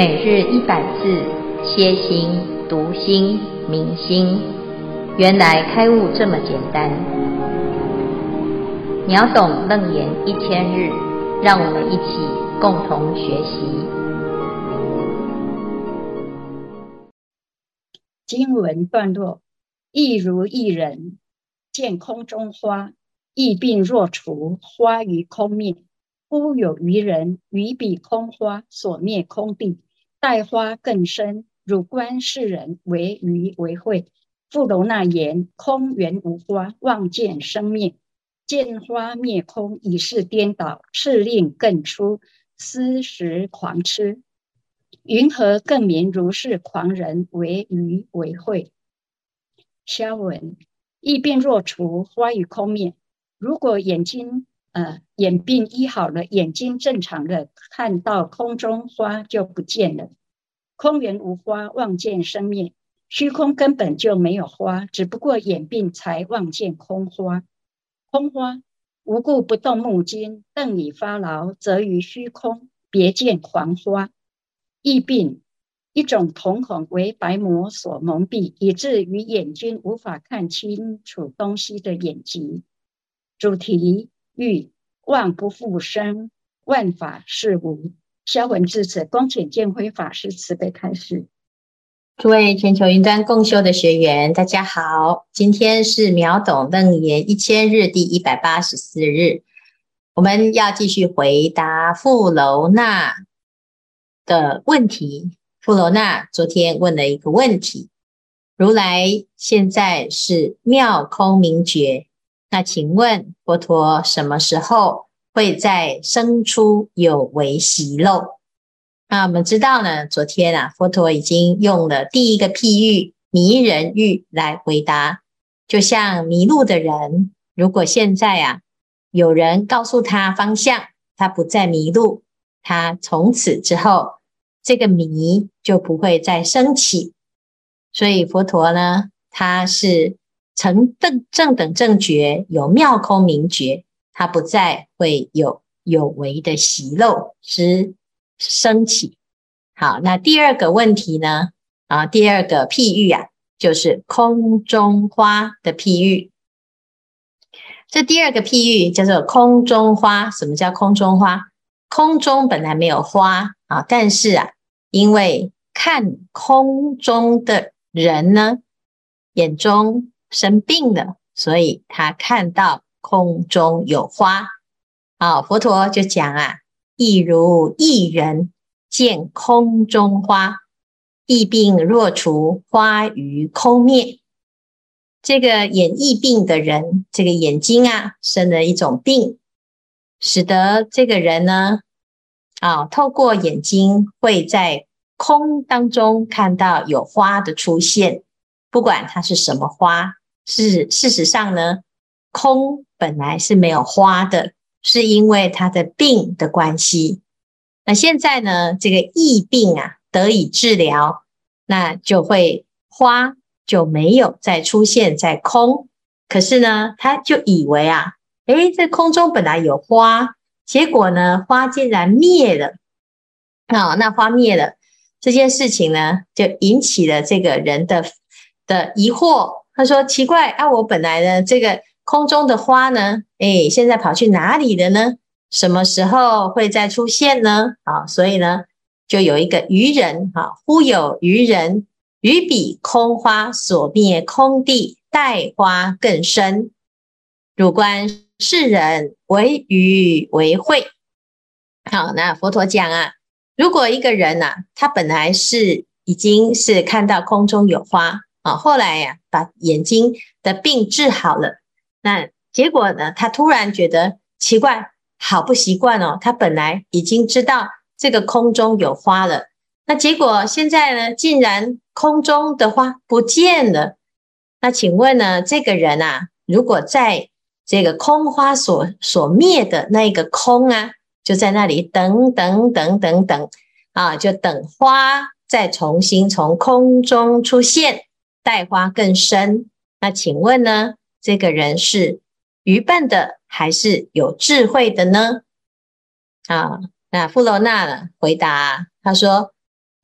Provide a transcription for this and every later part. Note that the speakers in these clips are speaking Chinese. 每日100字，歇心、读心、明心。原来开悟这么简单。秒懂楞严1000日，让我们一起共同学习。经文段落：亦如一人见空中花，疫病若除，花于空灭。忽有愚人于彼空花所灭空地，待花更深。汝观世人为愚为慧，复容纳言：空原无花，妄见生灭。见花灭空，以是颠倒，是令更出，私食狂痴。云何更名如是狂人为愚为慧？消文：疫病若除，花于空灭。如果眼病医好了，眼睛正常了，看到空中花就不见了。空原无花，妄见生灭。虚空根本就没有花，只不过眼病才妄见空花。空花无故不动目睛，瞪以发劳，则于虚空别见狂花。疫病一种瞳孔为白膜所蒙蔽，以至于眼睛无法看清楚东西的眼疾。主题欲望不复生，万法是无。消文至此，恭请见辉法师慈悲开示。诸位全球云端共修的学员，大家好，今天是秒懂楞严1000日第184日，我们要继续回答富楼那的问题。富楼那昨天问了一个问题，如来现在是妙空明觉，那请问佛陀什么时候会再生出有为习漏？那我们知道呢，昨天佛陀已经用了第一个譬喻迷人喻来回答，就像迷路的人，如果现在有人告诉他方向，他不再迷路，他从此之后这个迷就不会再升起。所以佛陀呢，他是正等正觉，有妙空明觉，它不再会有为的习漏之升起。好，那第二个问题呢，第二个譬喻就是空中花的譬喻。这第二个譬喻叫做空中花。什么叫空中花？空中本来没有花但是因为看空中的人呢，眼中生病了，所以他看到空中有花。佛陀就讲亦如一人见空中花，疫病若除，花于空灭。这个眼疫病的人，这个眼睛生了一种病，使得这个人呢透过眼睛会在空当中看到有花的出现，不管它是什么花。事实上呢，空本来是没有花的，是因为它的病的关系。那现在呢，这个疫病得以治疗，那就会花就没有再出现在空。可是呢，他就以为这空中本来有花，结果呢，花竟然灭了。那花灭了这件事情呢，就引起了这个人的疑惑。他说奇怪我本来呢这个空中的花呢现在跑去哪里了呢？什么时候会再出现呢？所以呢就有一个愚人忽有愚人于彼空花所灭空地，待花更深。汝观世人为愚为慧。好，那佛陀讲如果一个人他本来是已经是看到空中有花，后来把眼睛的病治好了，那结果呢，他突然觉得奇怪，好不习惯他本来已经知道这个空中有花了，那结果现在呢，竟然空中的花不见了。那请问呢，这个人如果在这个空花所灭的那个空就在那里等就等花再重新从空中出现，待花更深。那请问呢，这个人是愚笨的还是有智慧的呢？那富楼那回答他说，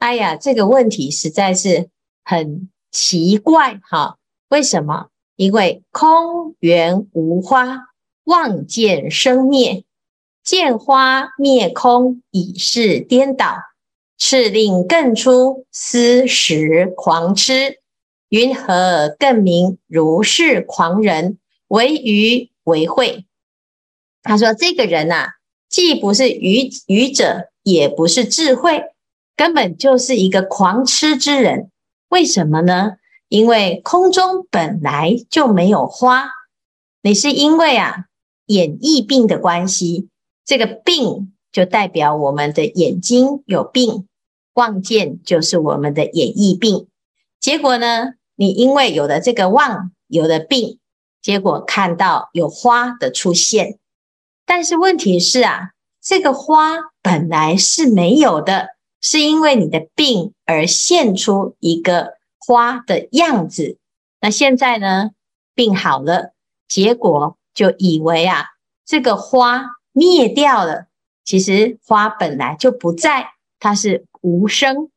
哎呀，这个问题实在是很奇怪哈。为什么？因为空缘无花，妄见生灭，见花灭空，以是颠倒。敕令更出，私食狂痴，云何更名如是狂人？为愚为慧。他说这个人啊，既不是愚者，也不是智慧，根本就是一个狂痴之人。为什么呢？因为空中本来就没有花，你是因为啊眼翳病的关系，这个病就代表我们的眼睛有病，妄见就是我们的眼翳病。结果呢，你因为有了这个妄，有了病，结果看到有花的出现，但是问题是啊，这个花本来是没有的，是因为你的病而现出一个花的样子。那现在呢，病好了，结果就以为啊这个花灭掉了，其实花本来就不在，它是无生，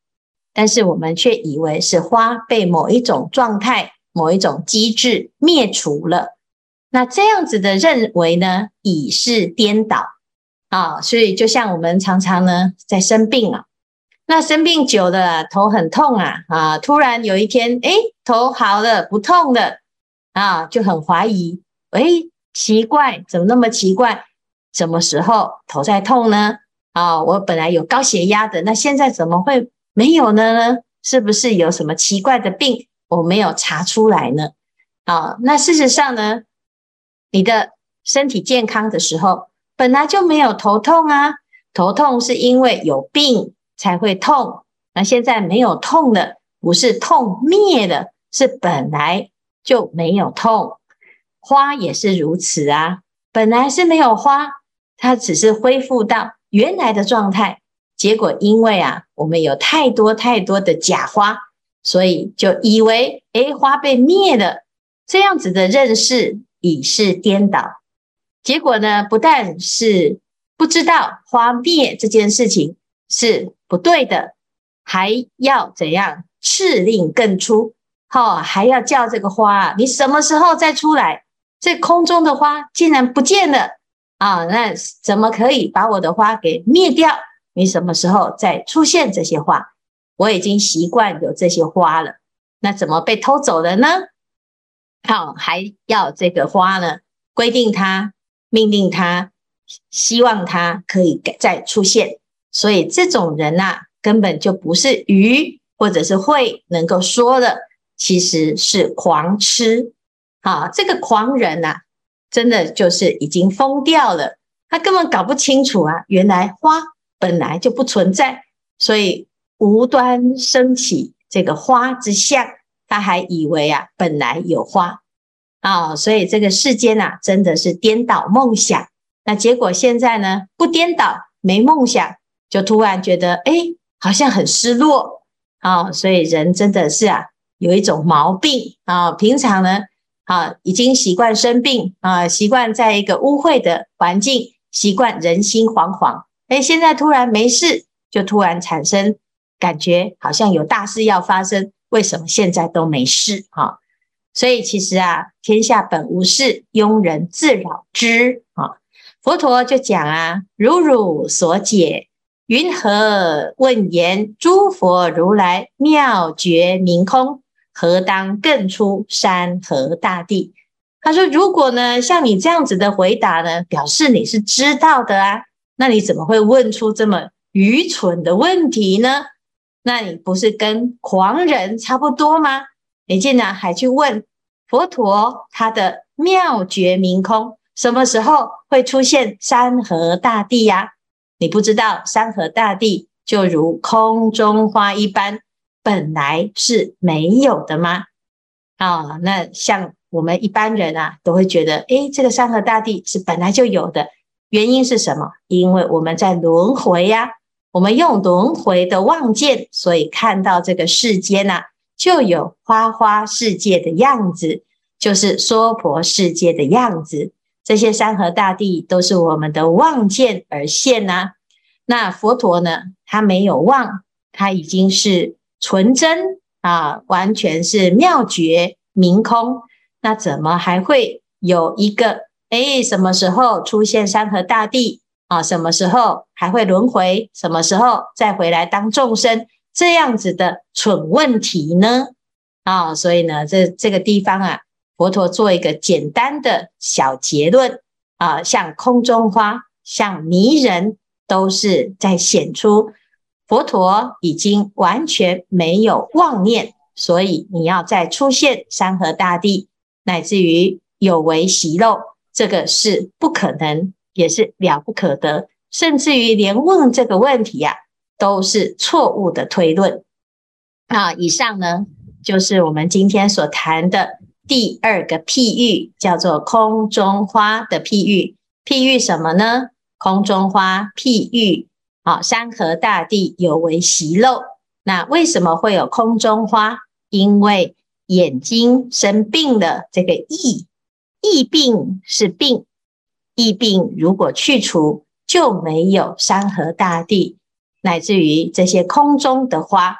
但是我们却以为是花被某一种状态、某一种机制灭除了。那这样子的认为呢，以是颠倒啊。所以就像我们常常呢在生病啊，那生病久了啊，头很痛啊，突然有一天头好了不痛了啊，就很怀疑，奇怪，怎么那么奇怪，什么时候头在痛呢？啊，我本来有高血压的，那现在怎么会没有呢？是不是有什么奇怪的病我没有查出来呢？啊，那事实上呢，你的身体健康的时候本来就没有头痛啊，头痛是因为有病才会痛，那现在没有痛了，不是痛灭了，是本来就没有痛。花也是如此啊，本来是没有花，它只是恢复到原来的状态，结果因为啊我们有太多的假花，所以就以为花被灭了，这样子的认识以是颠倒。结果呢，不但是不知道花灭这件事情是不对的，还要怎样？敕令更出，还要叫这个花你什么时候再出来？这空中的花竟然不见了啊！那怎么可以把我的花给灭掉？你什么时候再出现这些花？我已经习惯有这些花了，那怎么被偷走了呢？还要这个花呢，规定它，命令它，希望它可以再出现。所以这种人啊，根本就不是愚或者是慧能够说的，其实是狂痴啊！这个狂人啊，真的就是已经疯掉了，他根本搞不清楚啊，原来花本来就不存在，所以无端升起这个花之相，他还以为啊本来有花啊，所以这个世间啊真的是颠倒梦想。那结果现在呢，不颠倒没梦想，就突然觉得好像很失落啊，所以人真的是啊有一种毛病啊，平常呢已经习惯生病啊，习惯在一个污秽的环境，习惯人心惶惶，现在突然没事，就突然产生感觉好像有大事要发生，为什么现在都没事啊？所以其实啊，天下本无事，庸人自扰之啊。佛陀就讲啊，如汝所解，云何问言诸佛如来妙觉明空，何当更出山河大地？他说如果呢像你这样子的回答呢，表示你是知道的啊，那你怎么会问出这么愚蠢的问题呢？那你不是跟狂人差不多吗？你竟然还去问佛陀他的妙觉明空什么时候会出现山河大地啊？你不知道山河大地就如空中花一般，本来是没有的吗？那像我们一般人啊，都会觉得这个山河大地是本来就有的，原因是什么？因为我们在轮回啊，我们用轮回的妄见，所以看到这个世间啊就有花世界的样子，就是娑婆世界的样子，这些山河大地都是我们的妄见而现啊。那佛陀呢，他没有妄，它已经是纯真啊，完全是妙觉明空，那怎么还会有一个什么时候出现山河大地啊？什么时候还会轮回？什么时候再回来当众生？这样子的蠢问题呢？啊，所以呢，这个地方啊，佛陀做一个简单的小结论啊，像空中花，像迷人，都是在显出佛陀已经完全没有妄念。所以你要再出现山河大地，乃至于有为习漏，这个是不可能，也是了不可得，甚至于连问这个问题啊，都是错误的推论。那以上呢，就是我们今天所谈的第二个譬喻，叫做空中花的譬喻。譬喻什么呢？空中花譬喻山河大地有为习漏。那为什么会有空中花？因为眼睛生病了，这个疫病是病，疫病如果去除，就没有山河大地，乃至于这些空中的花。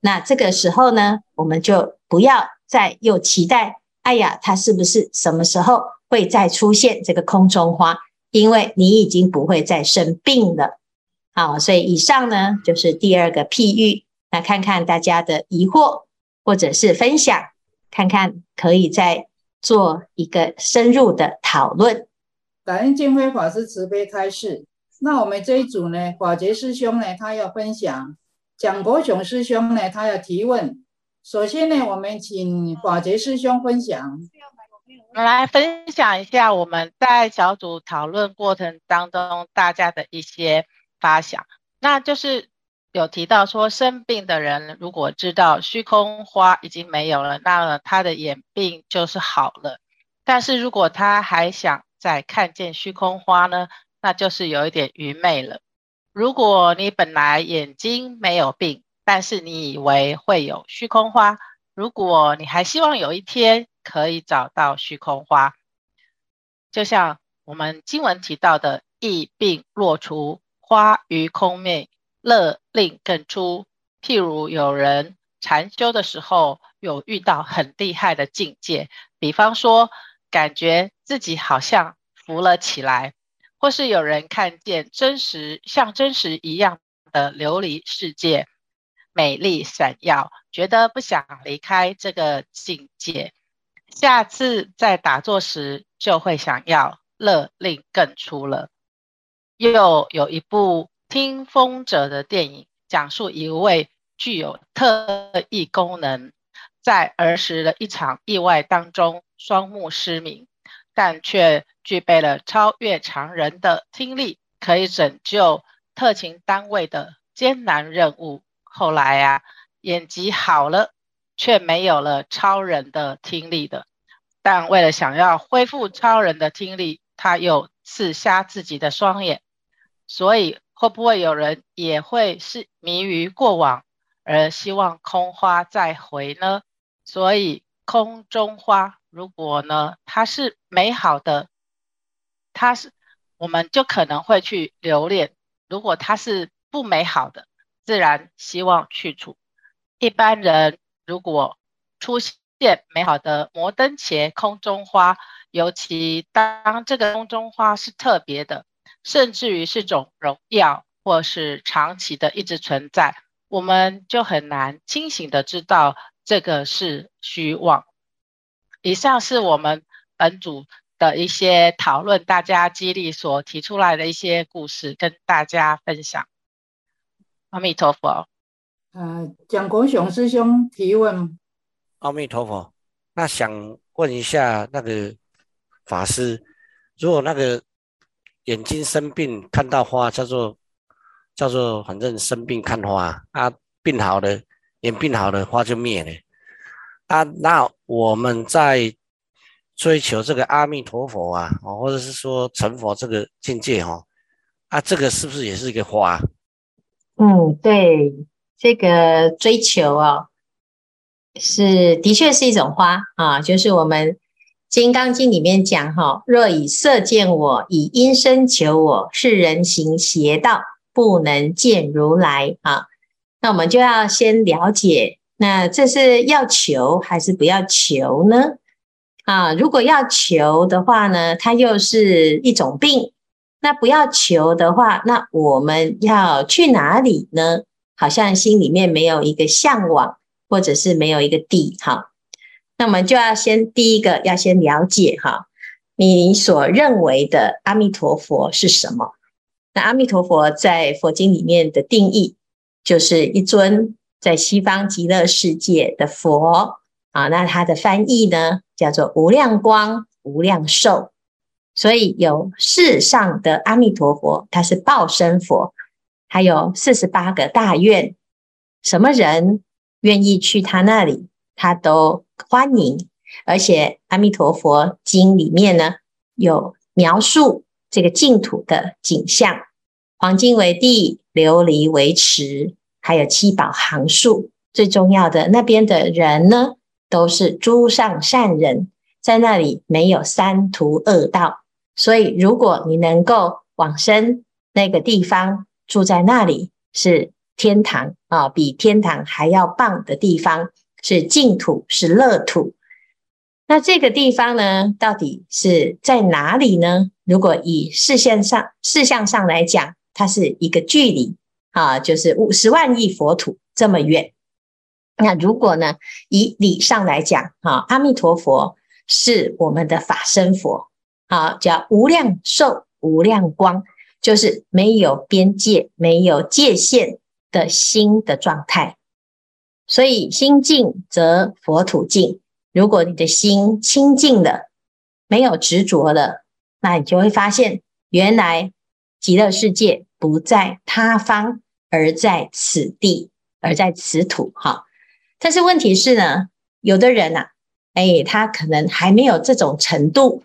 那这个时候呢，我们就不要再又期待，哎呀，它是不是什么时候会再出现这个空中花？因为你已经不会再生病了。好，所以以上呢，就是第二个譬喻。那看看大家的疑惑，或者是分享，看看可以再做一个深入的讨论。感恩建辉法师慈悲开示。那我们这一组呢，法觉师兄呢，他要分享；蒋国雄师兄呢，他要提问。首先呢，我们请法觉师兄分享。我来分享一下我们在小组讨论过程当中大家的一些发想。那就是有提到说，生病的人如果知道虚空花已经没有了，那他的眼病就是好了。但是如果他还想再看见虚空花呢，那就是有一点愚昧了。如果你本来眼睛没有病，但是你以为会有虚空花，如果你还希望有一天可以找到虚空花，就像我们经文提到的，疫病若除，花于空灭，乐令更出。譬如有人禅修的时候有遇到很厉害的境界，比方说感觉自己好像浮了起来，或是有人看见像真实一样的琉璃世界美丽闪耀，觉得不想离开这个境界，下次在打坐时就会想要乐令更出了。又有一部听风者的电影，讲述一位具有特异功能，在儿时的一场意外当中双目失明，但却具备了超越常人的听力，可以拯救特勤单位的艰难任务。后来啊，眼疾好了，却没有了超人的听力的，但为了想要恢复超人的听力，他又刺瞎自己的双眼。所以会不会有人也会是迷于过往，而希望空花再回呢？所以空中花如果呢，它是美好的，我们就可能会去留恋。如果它是不美好的，自然希望去除。一般人如果出现美好的摩登茄空中花，尤其当这个空中花是特别的，甚至于是种荣耀，或是长期的一直存在，我们就很难清醒的知道这个是虚妄。以上是我们本组的一些讨论，大家激励所提出来的一些故事跟大家分享。阿弥陀佛。蒋国雄师兄提问。阿弥陀佛。那想问一下那个法师，如果那个眼睛生病看到花，叫做反正生病看花啊，病好了，眼病好了，花就灭了啊。那我们在追求这个阿弥陀佛啊，或者是说成佛这个境界啊，这个是不是也是一个花？对，这个追求是的确是一种花啊，就是我们《金刚经》里面讲若以色见我，以音声求我，是人行邪道，不能见如来啊。那我们就要先了解，那这是要求还是不要求呢？啊，如果要求的话呢，它又是一种病。那不要求的话，那我们要去哪里呢？好像心里面没有一个向往，或者是没有一个底哈。那我们就要先第一个要先了解哈，你所认为的阿弥陀佛是什么？那阿弥陀佛在佛经里面的定义，就是一尊在西方极乐世界的佛啊。那它的翻译呢，叫做无量光、无量寿。所以有世上的阿弥陀佛，他是报身佛，还有48个大愿，什么人愿意去他那里，他都欢迎。而且阿弥陀佛经里面呢，有描述这个净土的景象，黄金为地，琉璃为池，还有七宝行树。最重要的，那边的人呢，都是诸上善人，在那里没有三途恶道。所以如果你能够往生那个地方，住在那里是天堂啊，比天堂还要棒的地方，是净土，是乐土。那这个地方呢，到底是在哪里呢？如果以事项上来讲，它是一个距离啊，就是50万亿佛土这么远。那如果呢，以理上来讲啊，阿弥陀佛是我们的法身佛啊，叫无量寿、无量光，就是没有边界、没有界限的心的状态。所以心静则佛土静，如果你的心清净了，没有执着了，那你就会发现，原来极乐世界不在他方，而在此地，而在此土哈。但是问题是呢，有的人啊，他可能还没有这种程度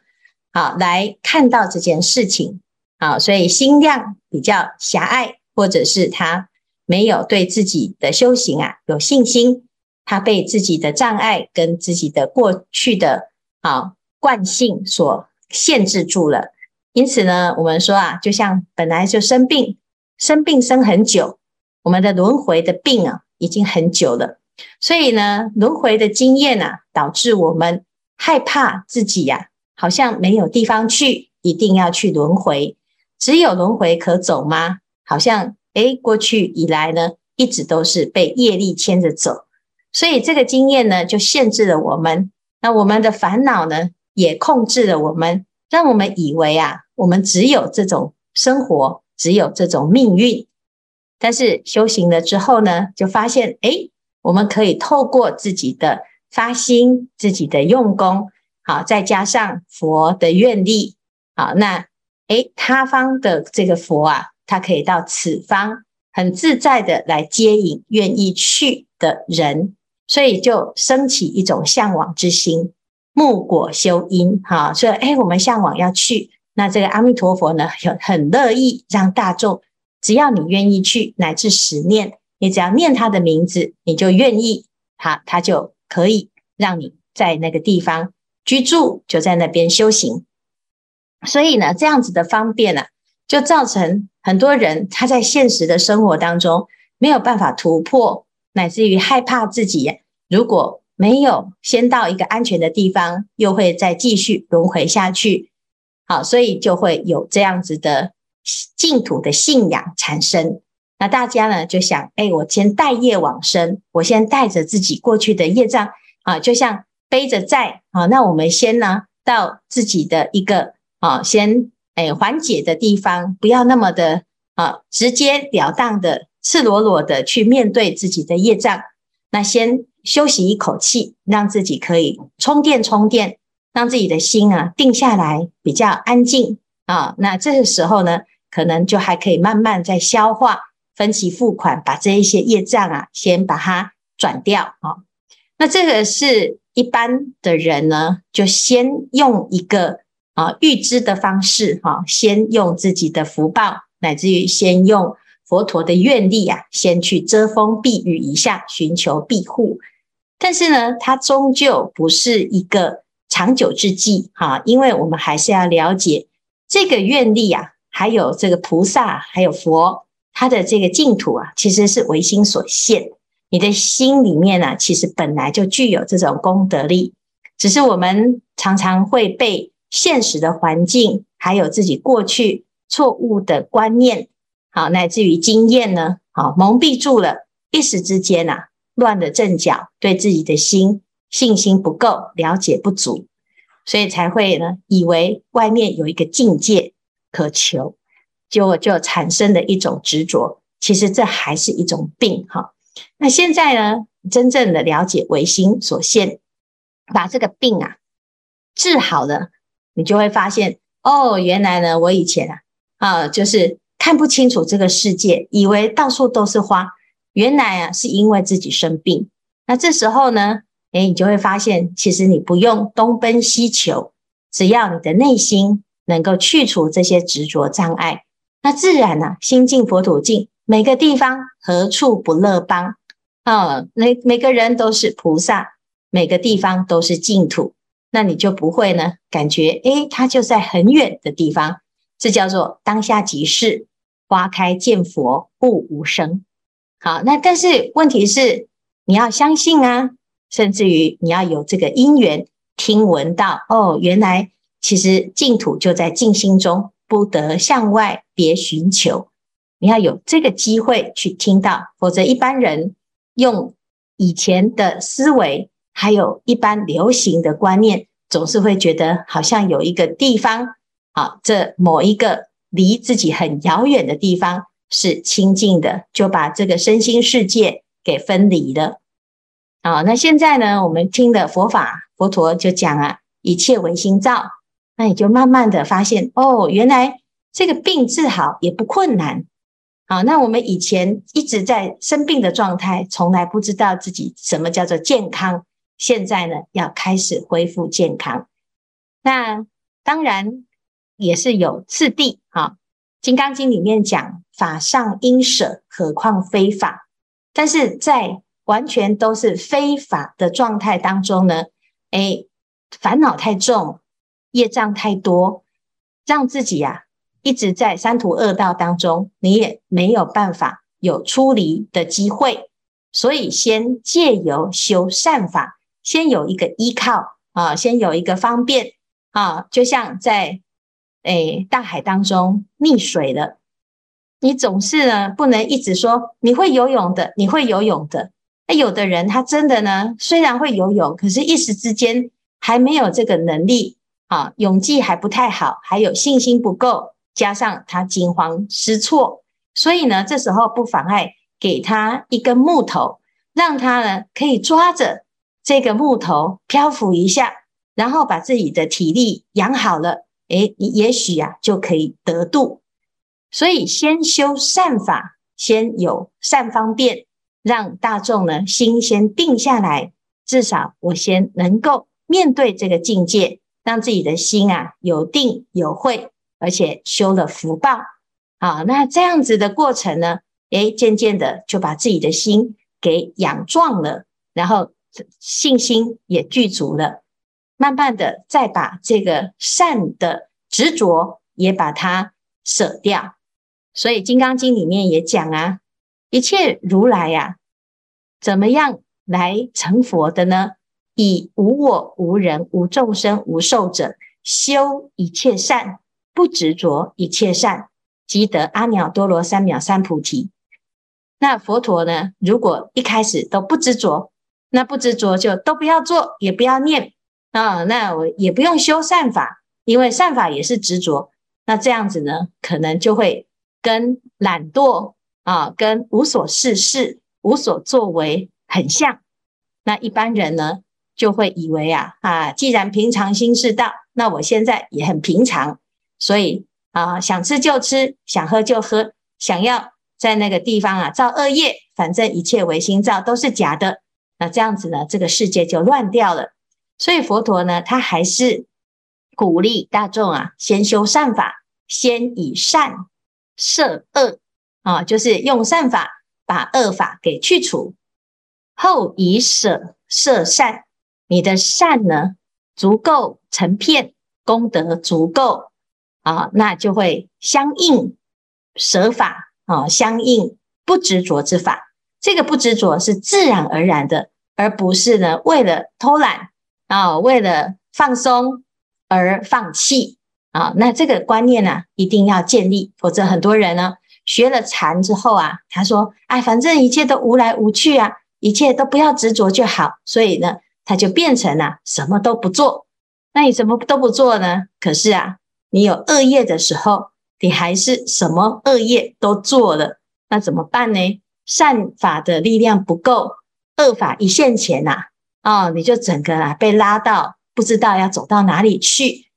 啊，来看到这件事情啊，所以心量比较狭隘，或者是他没有对自己的修行啊有信心，他被自己的障碍跟自己的过去的惯性所限制住了。因此呢，我们说啊，就像本来就生病生很久，我们的轮回的病啊已经很久了。所以呢，轮回的经验啊，导致我们害怕自己啊好像没有地方去，一定要去轮回。只有轮回可走吗？好像过去以来呢，一直都是被业力牵着走。所以这个经验呢，就限制了我们。那我们的烦恼呢，也控制了我们，让我们以为啊，我们只有这种生活，只有这种命运。但是修行了之后呢，就发现，我们可以透过自己的发心、自己的用功，好，再加上佛的愿力，好，那他方的这个佛啊，他可以到此方，很自在的来接引愿意去的人。所以就升起一种向往之心，木果修因哈。所以我们向往要去，那这个阿弥陀佛呢，很乐意让大众，只要你愿意去，乃至10念，你只要念他的名字，你就愿意，他就可以让你在那个地方居住，就在那边修行。所以呢，这样子的方便啊，就造成很多人他在现实的生活当中没有办法突破，乃至于害怕自己如果没有先到一个安全的地方，又会再继续轮回下去。好，所以就会有这样子的净土的信仰产生。那大家呢就想，我先带业往生，我先带着自己过去的业障啊，就像背着债啊。那我们先呢到自己的一个先缓解的地方，不要那么的直截了当的赤裸裸的去面对自己的业障。那先休息一口气，让自己可以充电，让自己的心啊定下来，比较安静啊。那这个时候呢，可能就还可以慢慢再消化，分期付款，把这一些业障啊先把它转掉啊。那这个是一般的人呢，就先用一个预知的方式啊，先用自己的福报，乃至于先用佛陀的愿力啊，先去遮风避雨一下，寻求庇护。但是呢，它终究不是一个长久之计啊，因为我们还是要了解这个愿力啊，还有这个菩萨，还有佛，它的这个净土啊，其实是唯心所现。你的心里面啊，其实本来就具有这种功德力，只是我们常常会被现实的环境，还有自己过去错误的观念，好，乃至于经验呢，好，蒙蔽住了，一时之间啊，乱了阵脚，对自己的心信心不够，了解不足，所以才会呢，以为外面有一个境界可求，就产生了一种执着。其实这还是一种病哈。那现在呢，真正的了解唯心所现，把这个病啊治好了，你就会发现哦，原来呢，我以前就是看不清楚这个世界，以为到处都是花，原来啊是因为自己生病。那这时候呢，你就会发现，其实你不用东奔西求，只要你的内心能够去除这些执着障碍，那自然啊，心净佛土净，每个地方何处不乐邦，每个人都是菩萨，每个地方都是净土，那你就不会呢感觉它就在很远的地方。这叫做当下即是花开见佛，悟无声。好，那但是问题是你要相信啊，甚至于你要有这个因缘听闻到哦，原来其实净土就在静心中，不得向外别寻求。你要有这个机会去听到，否则一般人用以前的思维，还有一般流行的观念，总是会觉得好像有一个地方，这某一个离自己很遥远的地方是清净的，就把这个身心世界给分离了。那现在呢，我们听了佛法，佛陀就讲啊，一切唯心造，那你就慢慢的发现哦，原来这个病治好也不困难。好，那我们以前一直在生病的状态，从来不知道自己什么叫做健康，现在呢，要开始恢复健康。那当然也是有次第，金刚经里面讲法上应舍，何况非法，但是在完全都是非法的状态当中呢，烦恼太重，业障太多，让自己一直在三途恶道当中，你也没有办法有出离的机会，所以先借由修善法，先有一个依靠先有一个方便就像在大海当中溺水了，你总是呢不能一直说你会游泳的，你会游泳的。那有的人他真的呢，虽然会游泳，可是一时之间还没有这个能力泳技还不太好，还有信心不够，加上他惊慌失措，所以呢，这时候不妨碍给他一根木头，让他呢可以抓着这个木头漂浮一下，然后把自己的体力养好了，也许就可以得度。所以先修善法，先有善方便，让大众呢心先定下来，至少我先能够面对这个境界，让自己的心有定有慧，而且修了福报。好，那这样子的过程呢，渐渐的就把自己的心给养壮了，然后信心也具足了，慢慢的再把这个善的执着也把它舍掉。所以《金刚经》里面也讲一切如来怎么样来成佛的呢？以无我、无人、无众生、无寿者，修一切善，不执着一切善，即得阿耨多罗三藐三菩提。那佛陀呢，如果一开始都不执着，那不执着就都不要做，也不要念那我也不用修善法，因为善法也是执着。那这样子呢，可能就会跟懒惰跟无所事事、无所作为很像。那一般人呢，就会以为既然平常心是道，那我现在也很平常，所以想吃就吃，想喝就喝，想要在那个地方造恶业，反正一切唯心造，都是假的。那这样子呢，这个世界就乱掉了。所以佛陀呢，他还是鼓励大众先修善法，先以善摄恶就是用善法把恶法给去除，后以舍摄善。你的善呢足够成片，功德足够那就会相应舍法，相应不执着之法。这个不执着是自然而然的，而不是呢为了偷懒为了放松而放弃那这个观念一定要建立，否则很多人呢学了禅之后他说反正一切都无来无去一切都不要执着就好，所以呢他就变成什么都不做。那你什么都不做呢？可是你有恶业的时候，你还是什么恶业都做了，那怎么办呢？善法的力量不够，恶法一现前你就整个被拉到不知道要走到哪里去。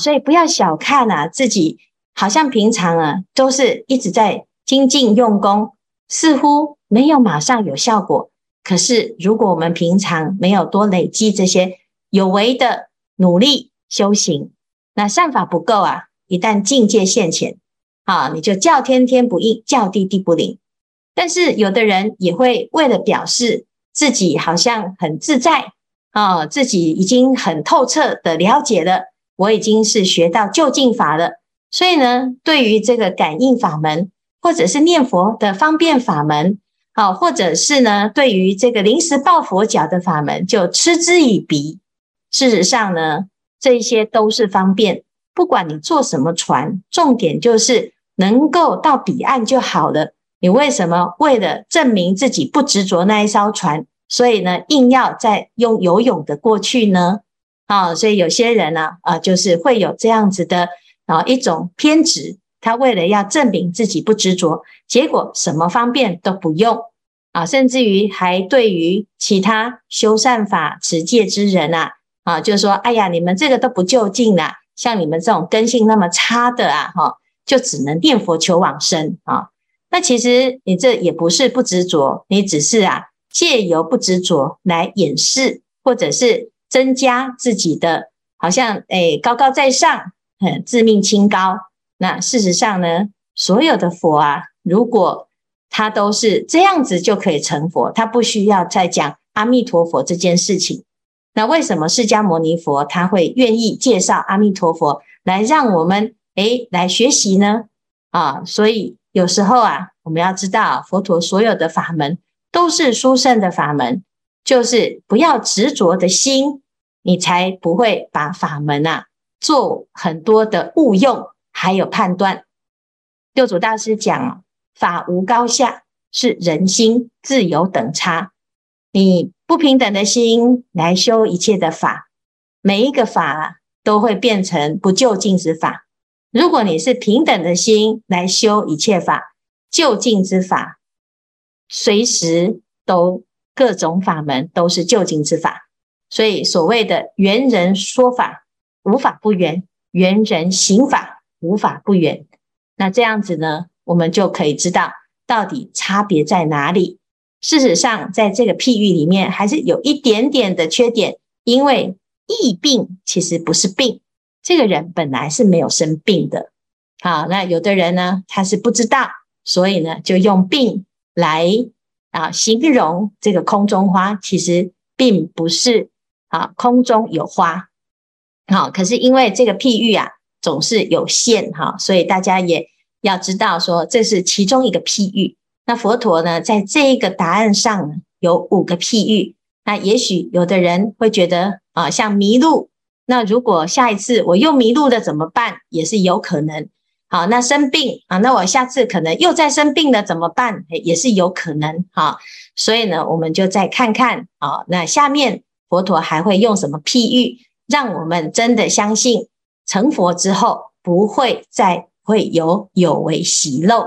所以不要小看自己好像平常都是一直在精进用功，似乎没有马上有效果。可是如果我们平常没有多累积这些有为的努力修行，那善法不够一旦境界现前你就叫天天不应，叫地地不灵。但是有的人也会为了表示自己好像很自在自己已经很透彻的了解了，我已经是学到究竟法了，所以呢对于这个感应法门或者是念佛的方便法门或者是呢对于这个临时抱佛脚的法门就嗤之以鼻。事实上呢这些都是方便，不管你坐什么船，重点就是能够到彼岸就好了。你为什么为了证明自己不执着那一艘船，所以呢硬要再用游泳的过去呢所以有些人就是会有这样子的一种偏执，他为了要证明自己不执着，结果什么方便都不用甚至于还对于其他修善法持戒之人就是说哎呀你们这个都不究竟啦，像你们这种根性那么差的就只能念佛求往生那其实你这也不是不执着，你只是借由不执着来掩饰或者是增加自己的好像高高在上自命清高。那事实上呢所有的佛如果他都是这样子就可以成佛，他不需要再讲阿弥陀佛这件事情。那为什么释迦牟尼佛他会愿意介绍阿弥陀佛来让我们来学习呢所以有时候我们要知道佛陀所有的法门都是殊胜的法门，就是不要执着的心，你才不会把法门做很多的误用还有判断。六祖大师讲法无高下，是人心自有等差，你不平等的心来修一切的法，每一个法都会变成不究竟之法。如果你是平等的心来修一切法，究竟之法随时都各种法门都是究竟之法。所以所谓的圆人说法无法不圆，圆人行法无法不圆。那这样子呢我们就可以知道到底差别在哪里。事实上在这个譬喻里面还是有一点点的缺点，因为疫病其实不是病，这个人本来是没有生病的那有的人呢他是不知道，所以呢就用病来形容这个空中花，其实并不是空中有花可是因为这个譬喻总是有限所以大家也要知道说这是其中一个譬喻。那佛陀呢在这个答案上有5个譬喻。那也许有的人会觉得像迷路，那如果下一次我又迷路了怎么办，也是有可能那生病那我下次可能又再生病了怎么办，也是有可能所以呢我们就再看看那下面佛陀还会用什么譬喻，让我们真的相信成佛之后不会再会有有为习漏